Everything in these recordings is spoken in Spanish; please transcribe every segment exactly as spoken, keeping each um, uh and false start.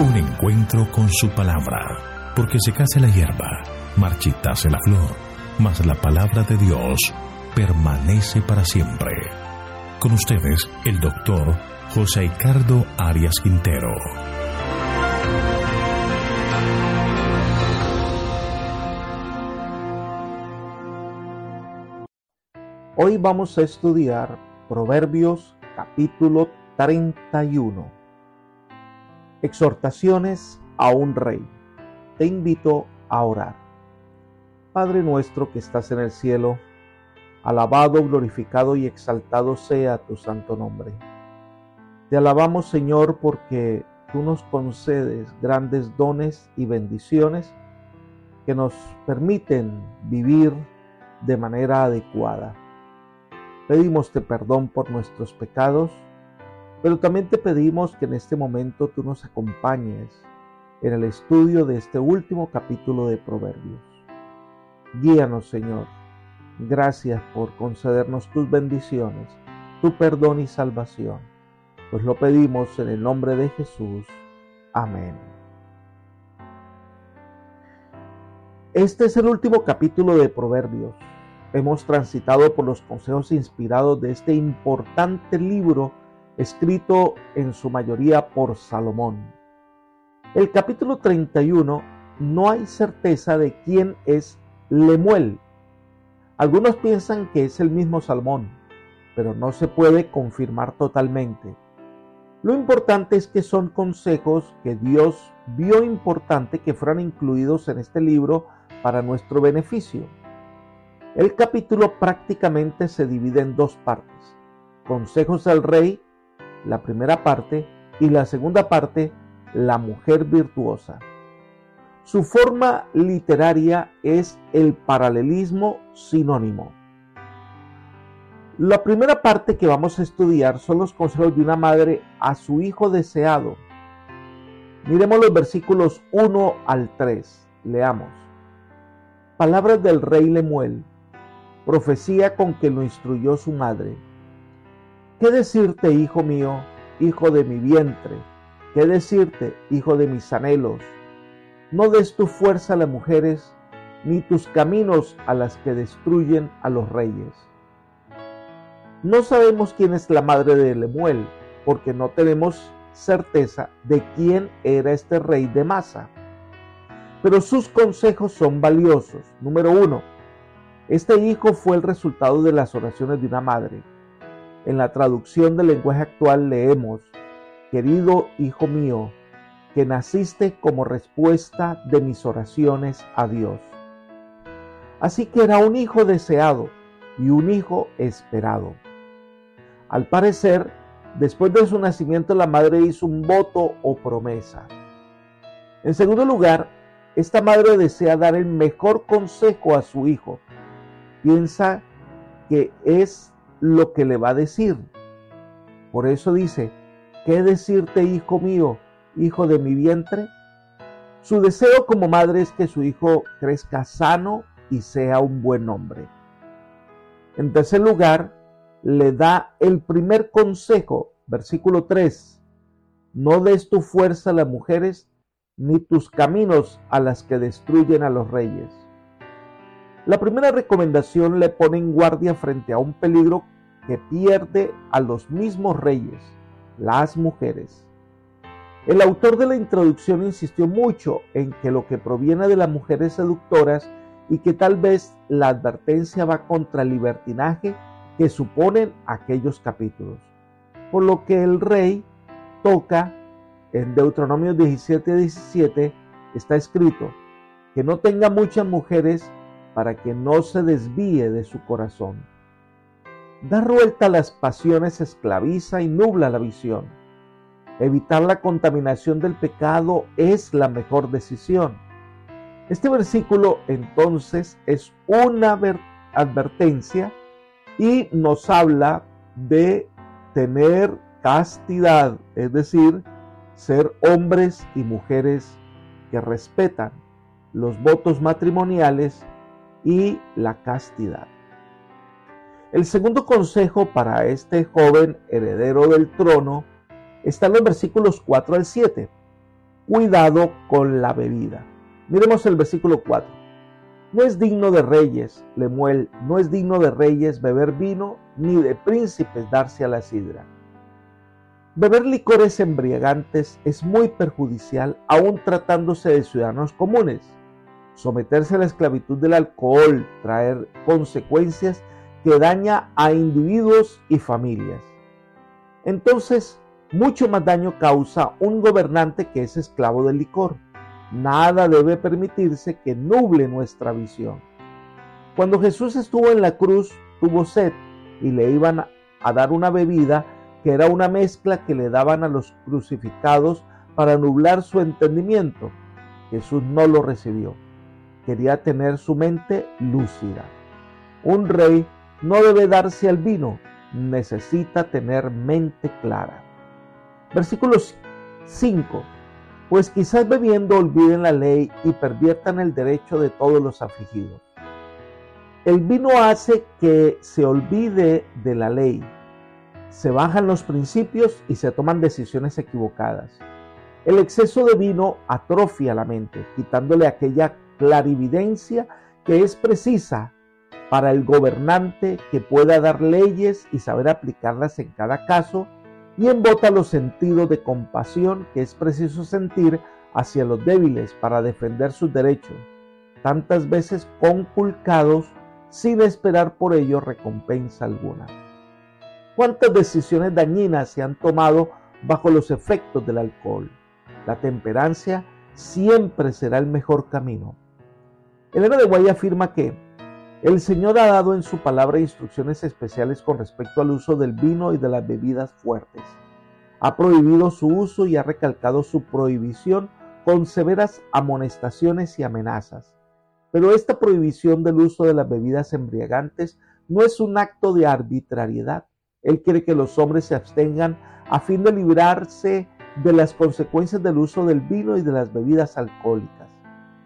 un encuentro con su palabra, porque secase la hierba, marchitase la flor, mas la palabra de Dios permanece para siempre. Con ustedes, el doctor José Ricardo Arias Quintero. Hoy vamos a estudiar Proverbios capítulo treinta y uno. Exhortaciones a un rey. Te invito a orar. Padre nuestro que estás en el cielo, alabado, glorificado y exaltado sea tu santo nombre. Te alabamos, Señor, porque tú nos concedes grandes dones y bendiciones que nos permiten vivir de manera adecuada. Pedimos te perdón por nuestros pecados, pero también te pedimos que en este momento tú nos acompañes en el estudio de este último capítulo de Proverbios. Guíanos, Señor. Gracias por concedernos tus bendiciones, tu perdón y salvación. Pues lo pedimos en el nombre de Jesús. Amén. Este es el último capítulo de Proverbios. Hemos transitado por los consejos inspirados de este importante libro escrito en su mayoría por Salomón. El capítulo treinta y uno, no hay certeza de quién es Lemuel. Algunos piensan que es el mismo Salomón, pero no se puede confirmar totalmente. Lo importante es que son consejos que Dios vio importante que fueran incluidos en este libro para nuestro beneficio. El capítulo prácticamente se divide en dos partes: consejos al rey, la primera parte, y la segunda parte, la mujer virtuosa. Su forma literaria es el paralelismo sinónimo. La primera parte que vamos a estudiar son los consejos de una madre a su hijo deseado. Miremos los versículos uno al tres. Leamos. Palabras del rey Lemuel, profecía con que lo instruyó su madre. ¿Qué decirte, hijo mío, hijo de mi vientre? ¿Qué decirte, hijo de mis anhelos? No des tu fuerza a las mujeres, ni tus caminos a las que destruyen a los reyes. No sabemos quién es la madre de Lemuel, porque no tenemos certeza de quién era este rey de Masa. Pero sus consejos son valiosos. Número uno, este hijo fue el resultado de las oraciones de una madre. En la traducción del lenguaje actual leemos, querido hijo mío, que naciste como respuesta de mis oraciones a Dios. Así que era un hijo deseado y un hijo esperado. Al parecer, después de su nacimiento, la madre hizo un voto o promesa. En segundo lugar, esta madre desea dar el mejor consejo a su hijo. Piensa que es lo que le va a decir. Por eso dice, ¿qué decirte, hijo mío? Hijo de mi vientre. Su deseo como madre es que su hijo crezca sano y sea un buen hombre. En tercer lugar, le da el primer consejo, versículo tres. No des tu fuerza a las mujeres, ni tus caminos a las que destruyen a los reyes. La primera recomendación le pone en guardia frente a un peligro que pierde a los mismos reyes, las mujeres. El autor de la introducción insistió mucho en que lo que proviene de las mujeres seductoras y que tal vez la advertencia va contra el libertinaje que suponen aquellos capítulos. Por lo que el rey toca en Deuteronomio diecisiete diecisiete, está escrito que no tenga muchas mujeres para que no se desvíe de su corazón. Dar vuelta a las pasiones esclaviza y nubla la visión. Evitar la contaminación del pecado es la mejor decisión. Este versículo entonces es una advertencia y nos habla de tener castidad, es decir, ser hombres y mujeres que respetan los votos matrimoniales y la castidad. El segundo consejo para este joven heredero del trono está en los versículos cuatro al siete. cuidado con la bebida. Miremos el versículo cuatro. No es digno de reyes, Lemuel, no es digno de reyes beber vino, ni de príncipes darse a la sidra. Beber licores embriagantes es muy perjudicial, aun tratándose de ciudadanos comunes. Someterse a la esclavitud del alcohol traer consecuencias que daña a individuos y familias. Entonces, mucho más daño causa un gobernante que es esclavo del licor. Nada debe permitirse que nuble nuestra visión. Cuando Jesús estuvo en la cruz, tuvo sed y le iban a dar una bebida que era una mezcla que le daban a los crucificados para nublar su entendimiento. Jesús no lo recibió. Quería tener su mente lúcida. Un rey no debe darse al vino, necesita tener mente clara. Versículo cinco. Pues quizás bebiendo olviden la ley y perviertan el derecho de todos los afligidos. El vino hace que se olvide de la ley. Se bajan los principios y se toman decisiones equivocadas. El exceso de vino atrofia la mente, quitándole aquella clarividencia que es precisa para el gobernante que pueda dar leyes y saber aplicarlas en cada caso, y embota los sentidos de compasión que es preciso sentir hacia los débiles para defender sus derechos, tantas veces conculcados sin esperar por ello recompensa alguna. ¿Cuántas decisiones dañinas se han tomado bajo los efectos del alcohol? La temperancia siempre será el mejor camino. Elena de Guay afirma que el Señor ha dado en su palabra instrucciones especiales con respecto al uso del vino y de las bebidas fuertes. Ha prohibido su uso y ha recalcado su prohibición con severas amonestaciones y amenazas. Pero esta prohibición del uso de las bebidas embriagantes no es un acto de arbitrariedad. Él quiere que los hombres se abstengan a fin de librarse de las consecuencias del uso del vino y de las bebidas alcohólicas.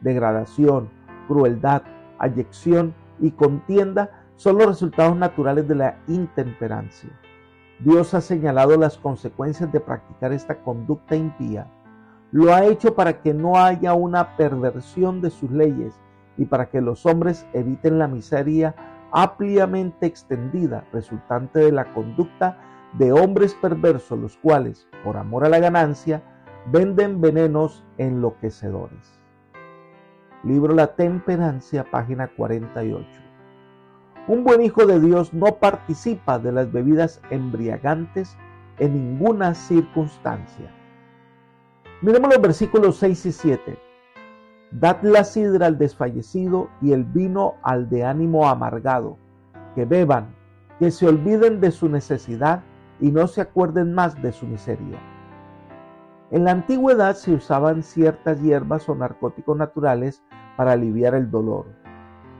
Degradación, crueldad, ayección y contienda son los resultados naturales de la intemperancia. Dios ha señalado las consecuencias de practicar esta conducta impía. Lo ha hecho para que no haya una perversión de sus leyes y para que los hombres eviten la miseria ampliamente extendida resultante de la conducta de hombres perversos, los cuales, por amor a la ganancia, venden venenos enloquecedores. Libro La Temperancia, página cuarenta y ocho. Un buen hijo de Dios no participa de las bebidas embriagantes en ninguna circunstancia. Miremos los versículos seis y siete. Dad la sidra al desfallecido y el vino al de ánimo amargado, que beban, que se olviden de su necesidad y no se acuerden más de su miseria. En la antigüedad se usaban ciertas hierbas o narcóticos naturales para aliviar el dolor,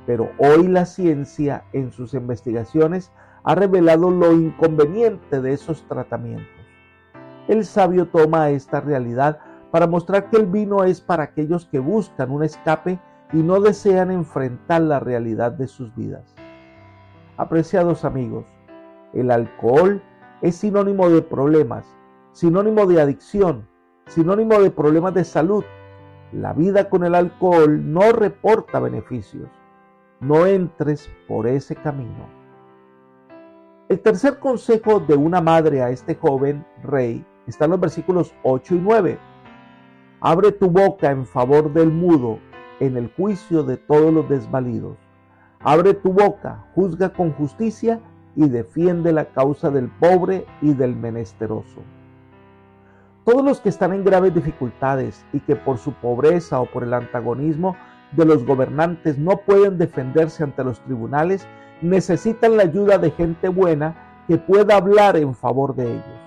pero hoy la ciencia en sus investigaciones ha revelado lo inconveniente de esos tratamientos. El sabio toma esta realidad para mostrar que el vino es para aquellos que buscan un escape y no desean enfrentar la realidad de sus vidas. Apreciados amigos, el alcohol es sinónimo de problemas, sinónimo de adicción, sinónimo de problemas de salud. La vida con el alcohol no reporta beneficios. No entres por ese camino. El tercer consejo de una madre a este joven rey está en los versículos ocho y nueve. Abre tu boca en favor del mudo, en el juicio de todos los desvalidos. Abre tu boca, juzga con justicia y defiende la causa del pobre y del menesteroso. Todos los que están en graves dificultades y que por su pobreza o por el antagonismo de los gobernantes no pueden defenderse ante los tribunales, necesitan la ayuda de gente buena que pueda hablar en favor de ellos.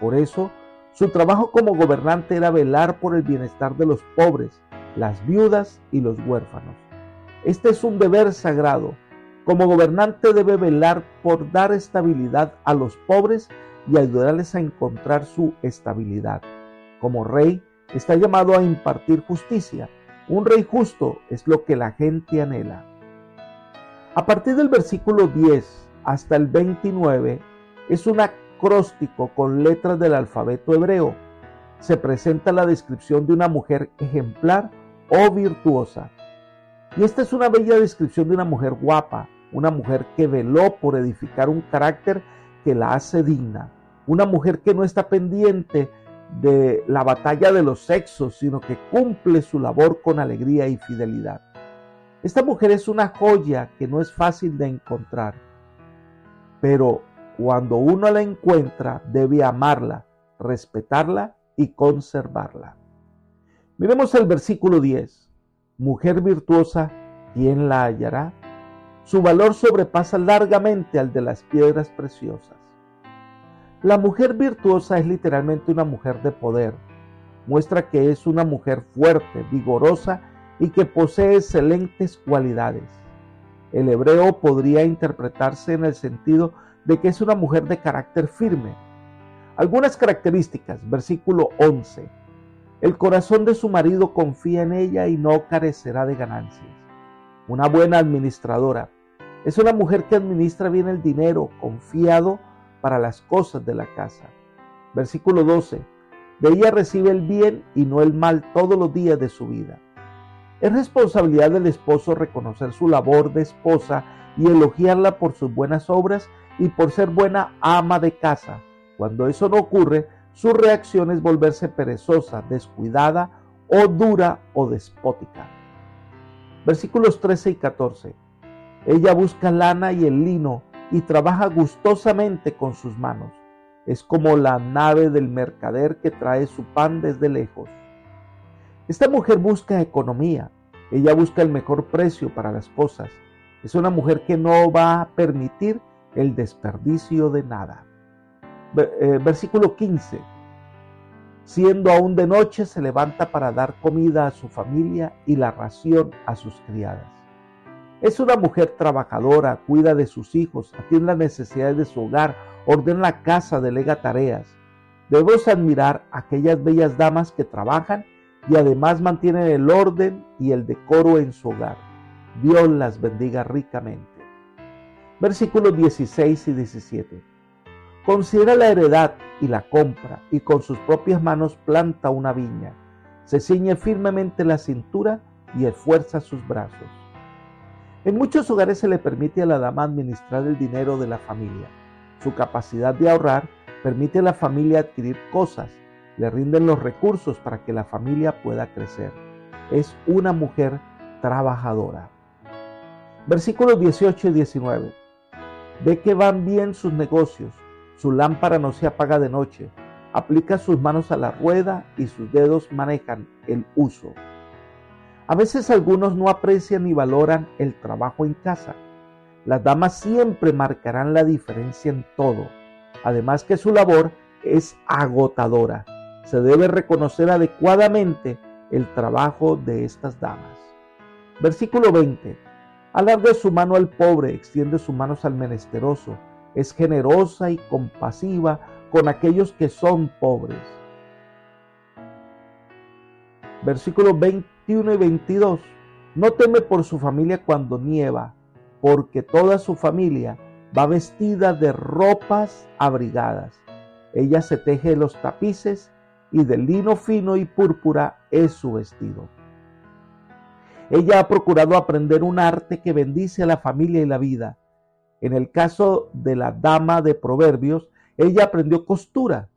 Por eso, su trabajo como gobernante era velar por el bienestar de los pobres, las viudas y los huérfanos. Este es un deber sagrado. Como gobernante debe velar por dar estabilidad a los pobres y ayudarles a encontrar su estabilidad. Como rey, está llamado a impartir justicia. Un rey justo es lo que la gente anhela. A partir del versículo diez hasta el veintinueve, es un acróstico con letras del alfabeto hebreo. se presenta la descripción de una mujer ejemplar o virtuosa. Y esta es una bella descripción de una mujer guapa, una mujer que veló por edificar un carácter que la hace digna, una mujer que no está pendiente de la batalla de los sexos, sino que cumple su labor con alegría y fidelidad. Esta mujer es una joya que no es fácil de encontrar, pero cuando uno la encuentra, debe amarla, respetarla y conservarla. Miremos el versículo diez. Mujer virtuosa, ¿quién la hallará? Su valor sobrepasa largamente al de las piedras preciosas. La mujer virtuosa es literalmente una mujer de poder. Muestra que es una mujer fuerte, vigorosa y que posee excelentes cualidades. El hebreo podría interpretarse en el sentido de que es una mujer de carácter firme. Algunas características, versículo once. El corazón de su marido confía en ella y no carecerá de ganancias. Una buena administradora. Es una mujer que administra bien el dinero, confiado para las cosas de la casa. Versículo doce. De ella recibe el bien y no el mal todos los días de su vida. Es responsabilidad del esposo reconocer su labor de esposa y elogiarla por sus buenas obras y por ser buena ama de casa. Cuando eso no ocurre, su reacción es volverse perezosa, descuidada o dura o despótica. Versículos trece y catorce. Ella busca lana y el lino y trabaja gustosamente con sus manos. Es como la nave del mercader que trae su pan desde lejos. Esta mujer busca economía. Ella busca el mejor precio para las cosas. Es una mujer que no va a permitir el desperdicio de nada. Versículo quince. Siendo aún de noche, se levanta para dar comida a su familia y la ración a sus criadas. Es una mujer trabajadora, cuida de sus hijos, atiende las necesidades de su hogar, ordena la casa, delega tareas. Debemos admirar a aquellas bellas damas que trabajan y además mantienen el orden y el decoro en su hogar. Dios las bendiga ricamente. Versículos dieciséis y diecisiete. Considera la heredad y la compra, y con sus propias manos planta una viña. Se ciñe firmemente la cintura y esfuerza sus brazos. En muchos hogares se le permite a la dama administrar el dinero de la familia. Su capacidad de ahorrar permite a la familia adquirir cosas. Le rinden los recursos para que la familia pueda crecer. Es una mujer trabajadora. Versículos dieciocho y diecinueve. Ve que van bien sus negocios. Su lámpara no se apaga de noche. Aplica sus manos a la rueda y sus dedos manejan el uso. A veces algunos no aprecian ni valoran el trabajo en casa. Las damas siempre marcarán la diferencia en todo. Además que su labor es agotadora. Se debe reconocer adecuadamente el trabajo de estas damas. Versículo veinte. Alarga su mano al pobre, extiende sus manos al menesteroso. Es generosa y compasiva con aquellos que son pobres. Versículos veintiuno y veintidós. No teme por su familia cuando nieva, porque toda su familia va vestida de ropas abrigadas. Ella se teje los tapices y de lino fino y púrpura es su vestido. Ella ha procurado aprender un arte que bendice a la familia y la vida. En el caso de la dama de Proverbios, ella aprendió costura.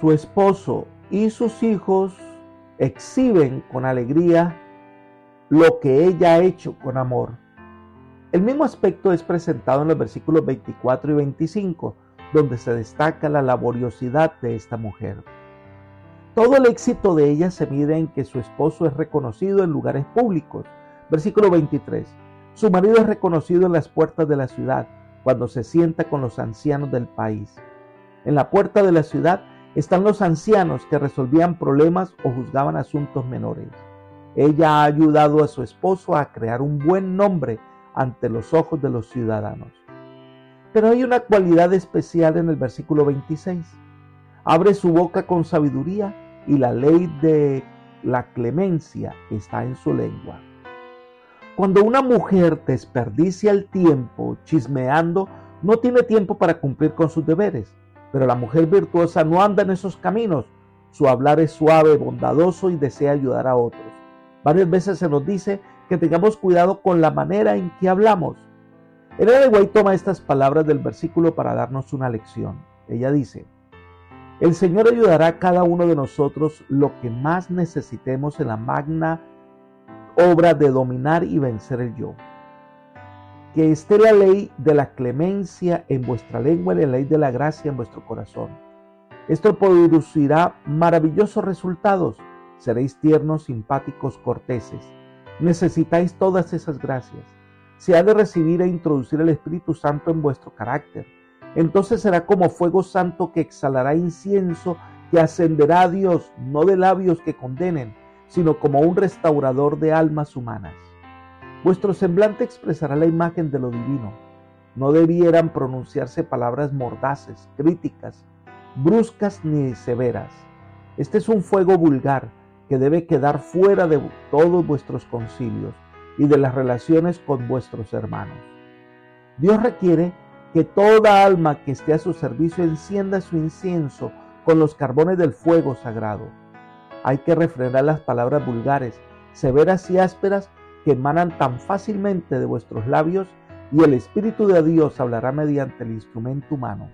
Su esposo y sus hijos exhiben con alegría lo que ella ha hecho con amor. El mismo aspecto es presentado en los versículos veinticuatro y veinticinco, donde se destaca la laboriosidad de esta mujer. Todo el éxito de ella se mide en que su esposo es reconocido en lugares públicos. Versículo veintitrés. Su marido es reconocido en las puertas de la ciudad, cuando se sienta con los ancianos del país. En la puerta de la ciudad están los ancianos que resolvían problemas o juzgaban asuntos menores. Ella ha ayudado a su esposo a crear un buen nombre ante los ojos de los ciudadanos. Pero hay una cualidad especial en el versículo veintiséis. Abre su boca con sabiduría y la ley de la clemencia está en su lengua. Cuando una mujer desperdicia el tiempo chismeando, no tiene tiempo para cumplir con sus deberes. Pero la mujer virtuosa no anda en esos caminos, Su hablar es suave, bondadoso y desea ayudar a otros. Varias veces se nos dice que tengamos cuidado con la manera en que hablamos. Elena de Guay toma estas palabras del versículo para darnos una lección. Ella dice: el Señor ayudará a cada uno de nosotros lo que más necesitemos en la magna obra de dominar y vencer el yo. Que esté la ley de la clemencia en vuestra lengua y la ley de la gracia en vuestro corazón. Esto producirá maravillosos resultados. Seréis tiernos, simpáticos, corteses. Necesitáis todas esas gracias. Se ha de recibir e introducir el Espíritu Santo en vuestro carácter. Entonces será como fuego santo que exhalará incienso, que ascenderá a Dios, no de labios que condenen, sino como un restaurador de almas humanas. Vuestro semblante expresará la imagen de lo divino. No debieran pronunciarse palabras mordaces, críticas, bruscas ni severas. Este es un fuego vulgar que debe quedar fuera de todos vuestros concilios y de las relaciones con vuestros hermanos. Dios requiere que toda alma que esté a su servicio encienda su incienso con los carbones del fuego sagrado. Hay que refrenar las palabras vulgares, severas y ásperas que emanan tan fácilmente de vuestros labios, y el Espíritu de Dios hablará mediante el instrumento humano.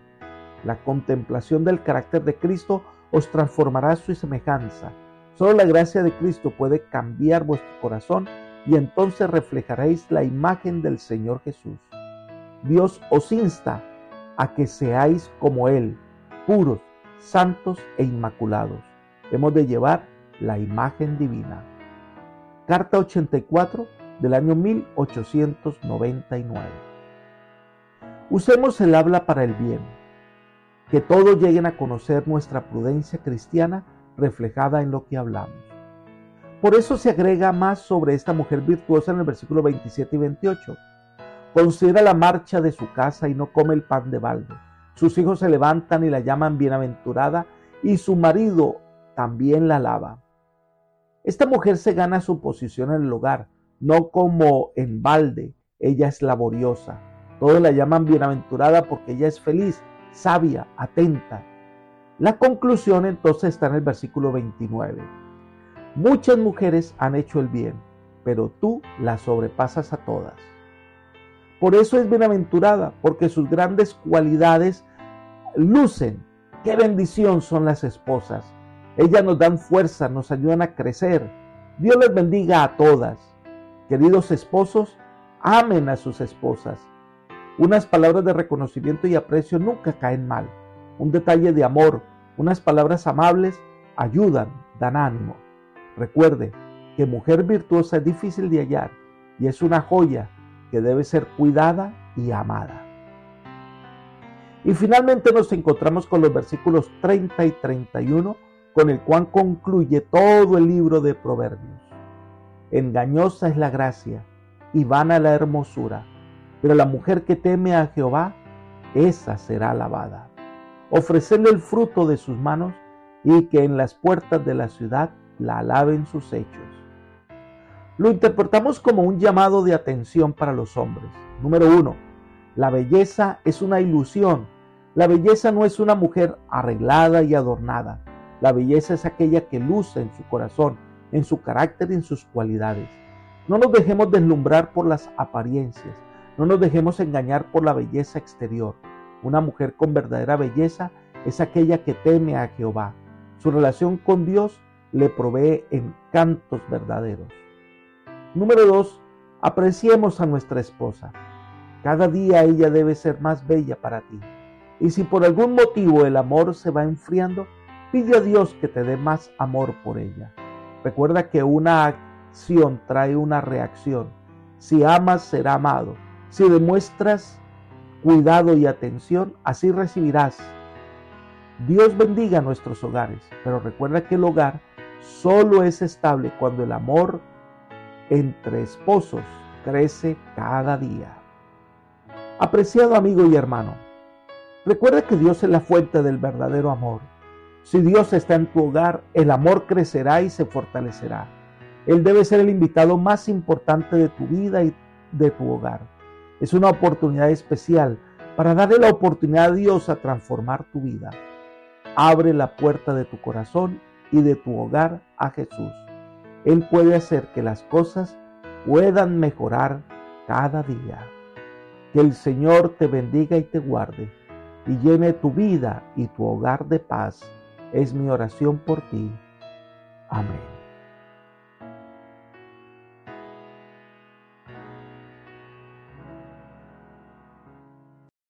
La contemplación del carácter de Cristo os transformará a su semejanza. Solo la gracia de Cristo puede cambiar vuestro corazón y entonces reflejaréis la imagen del Señor Jesús. Dios os insta a que seáis como Él, puros, santos e inmaculados. Hemos de llevar la imagen divina. Carta ochenta y cuatro del año mil ochocientos noventa y nueve. Usemos el habla para el bien, que todos lleguen a conocer nuestra prudencia cristiana reflejada en lo que hablamos. Por eso se agrega más sobre esta mujer virtuosa en el versículo veintisiete y veintiocho. Considera la marcha de su casa y no come el pan de balde. Sus hijos se levantan y la llaman bienaventurada, y su marido también la alaba. Esta mujer se gana su posición en el hogar, no como en balde. Ella es laboriosa. Todos la llaman bienaventurada porque ella es feliz, sabia, atenta. La conclusión entonces está en el versículo veintinueve. Muchas mujeres han hecho el bien, pero tú las sobrepasas a todas. Por eso es bienaventurada, porque sus grandes cualidades lucen. ¡Qué bendición son las esposas! Ellas nos dan fuerza, nos ayudan a crecer. Dios les bendiga a todas. Queridos esposos, amen a sus esposas. Unas palabras de reconocimiento y aprecio nunca caen mal. Un detalle de amor, unas palabras amables, ayudan, dan ánimo. Recuerde que mujer virtuosa es difícil de hallar y es una joya que debe ser cuidada y amada. Y finalmente nos encontramos con los versículos treinta y treinta y uno, con el cual concluye todo el libro de Proverbios. Engañosa es la gracia y vana la hermosura, pero la mujer que teme a Jehová, esa será alabada. Ofrecerle el fruto de sus manos, y que en las puertas de la ciudad la alaben sus hechos. Lo interpretamos como un llamado de atención para los hombres. Número uno, la belleza es una ilusión. La belleza no es una mujer arreglada y adornada. La belleza es aquella que luce en su corazón, en su carácter y en sus cualidades. No nos dejemos deslumbrar por las apariencias. No nos dejemos engañar por la belleza exterior. Una mujer con verdadera belleza es aquella que teme a Jehová. Su relación con Dios le provee encantos verdaderos. Número dos, apreciemos a nuestra esposa. Cada día ella debe ser más bella para ti. Y si por algún motivo el amor se va enfriando, pide a Dios que te dé más amor por ella. Recuerda que una acción trae una reacción. Si amas, será amado. Si demuestras cuidado y atención, así recibirás. Dios bendiga nuestros hogares, pero recuerda que el hogar solo es estable cuando el amor entre esposos crece cada día. Apreciado amigo y hermano, recuerda que Dios es la fuente del verdadero amor. Si Dios está en tu hogar, el amor crecerá y se fortalecerá. Él debe ser el invitado más importante de tu vida y de tu hogar. Es una oportunidad especial para darle la oportunidad a Dios a transformar tu vida. Abre la puerta de tu corazón y de tu hogar a Jesús. Él puede hacer que las cosas puedan mejorar cada día. Que el Señor te bendiga y te guarde, y llene tu vida y tu hogar de paz. Es mi oración por ti. Amén.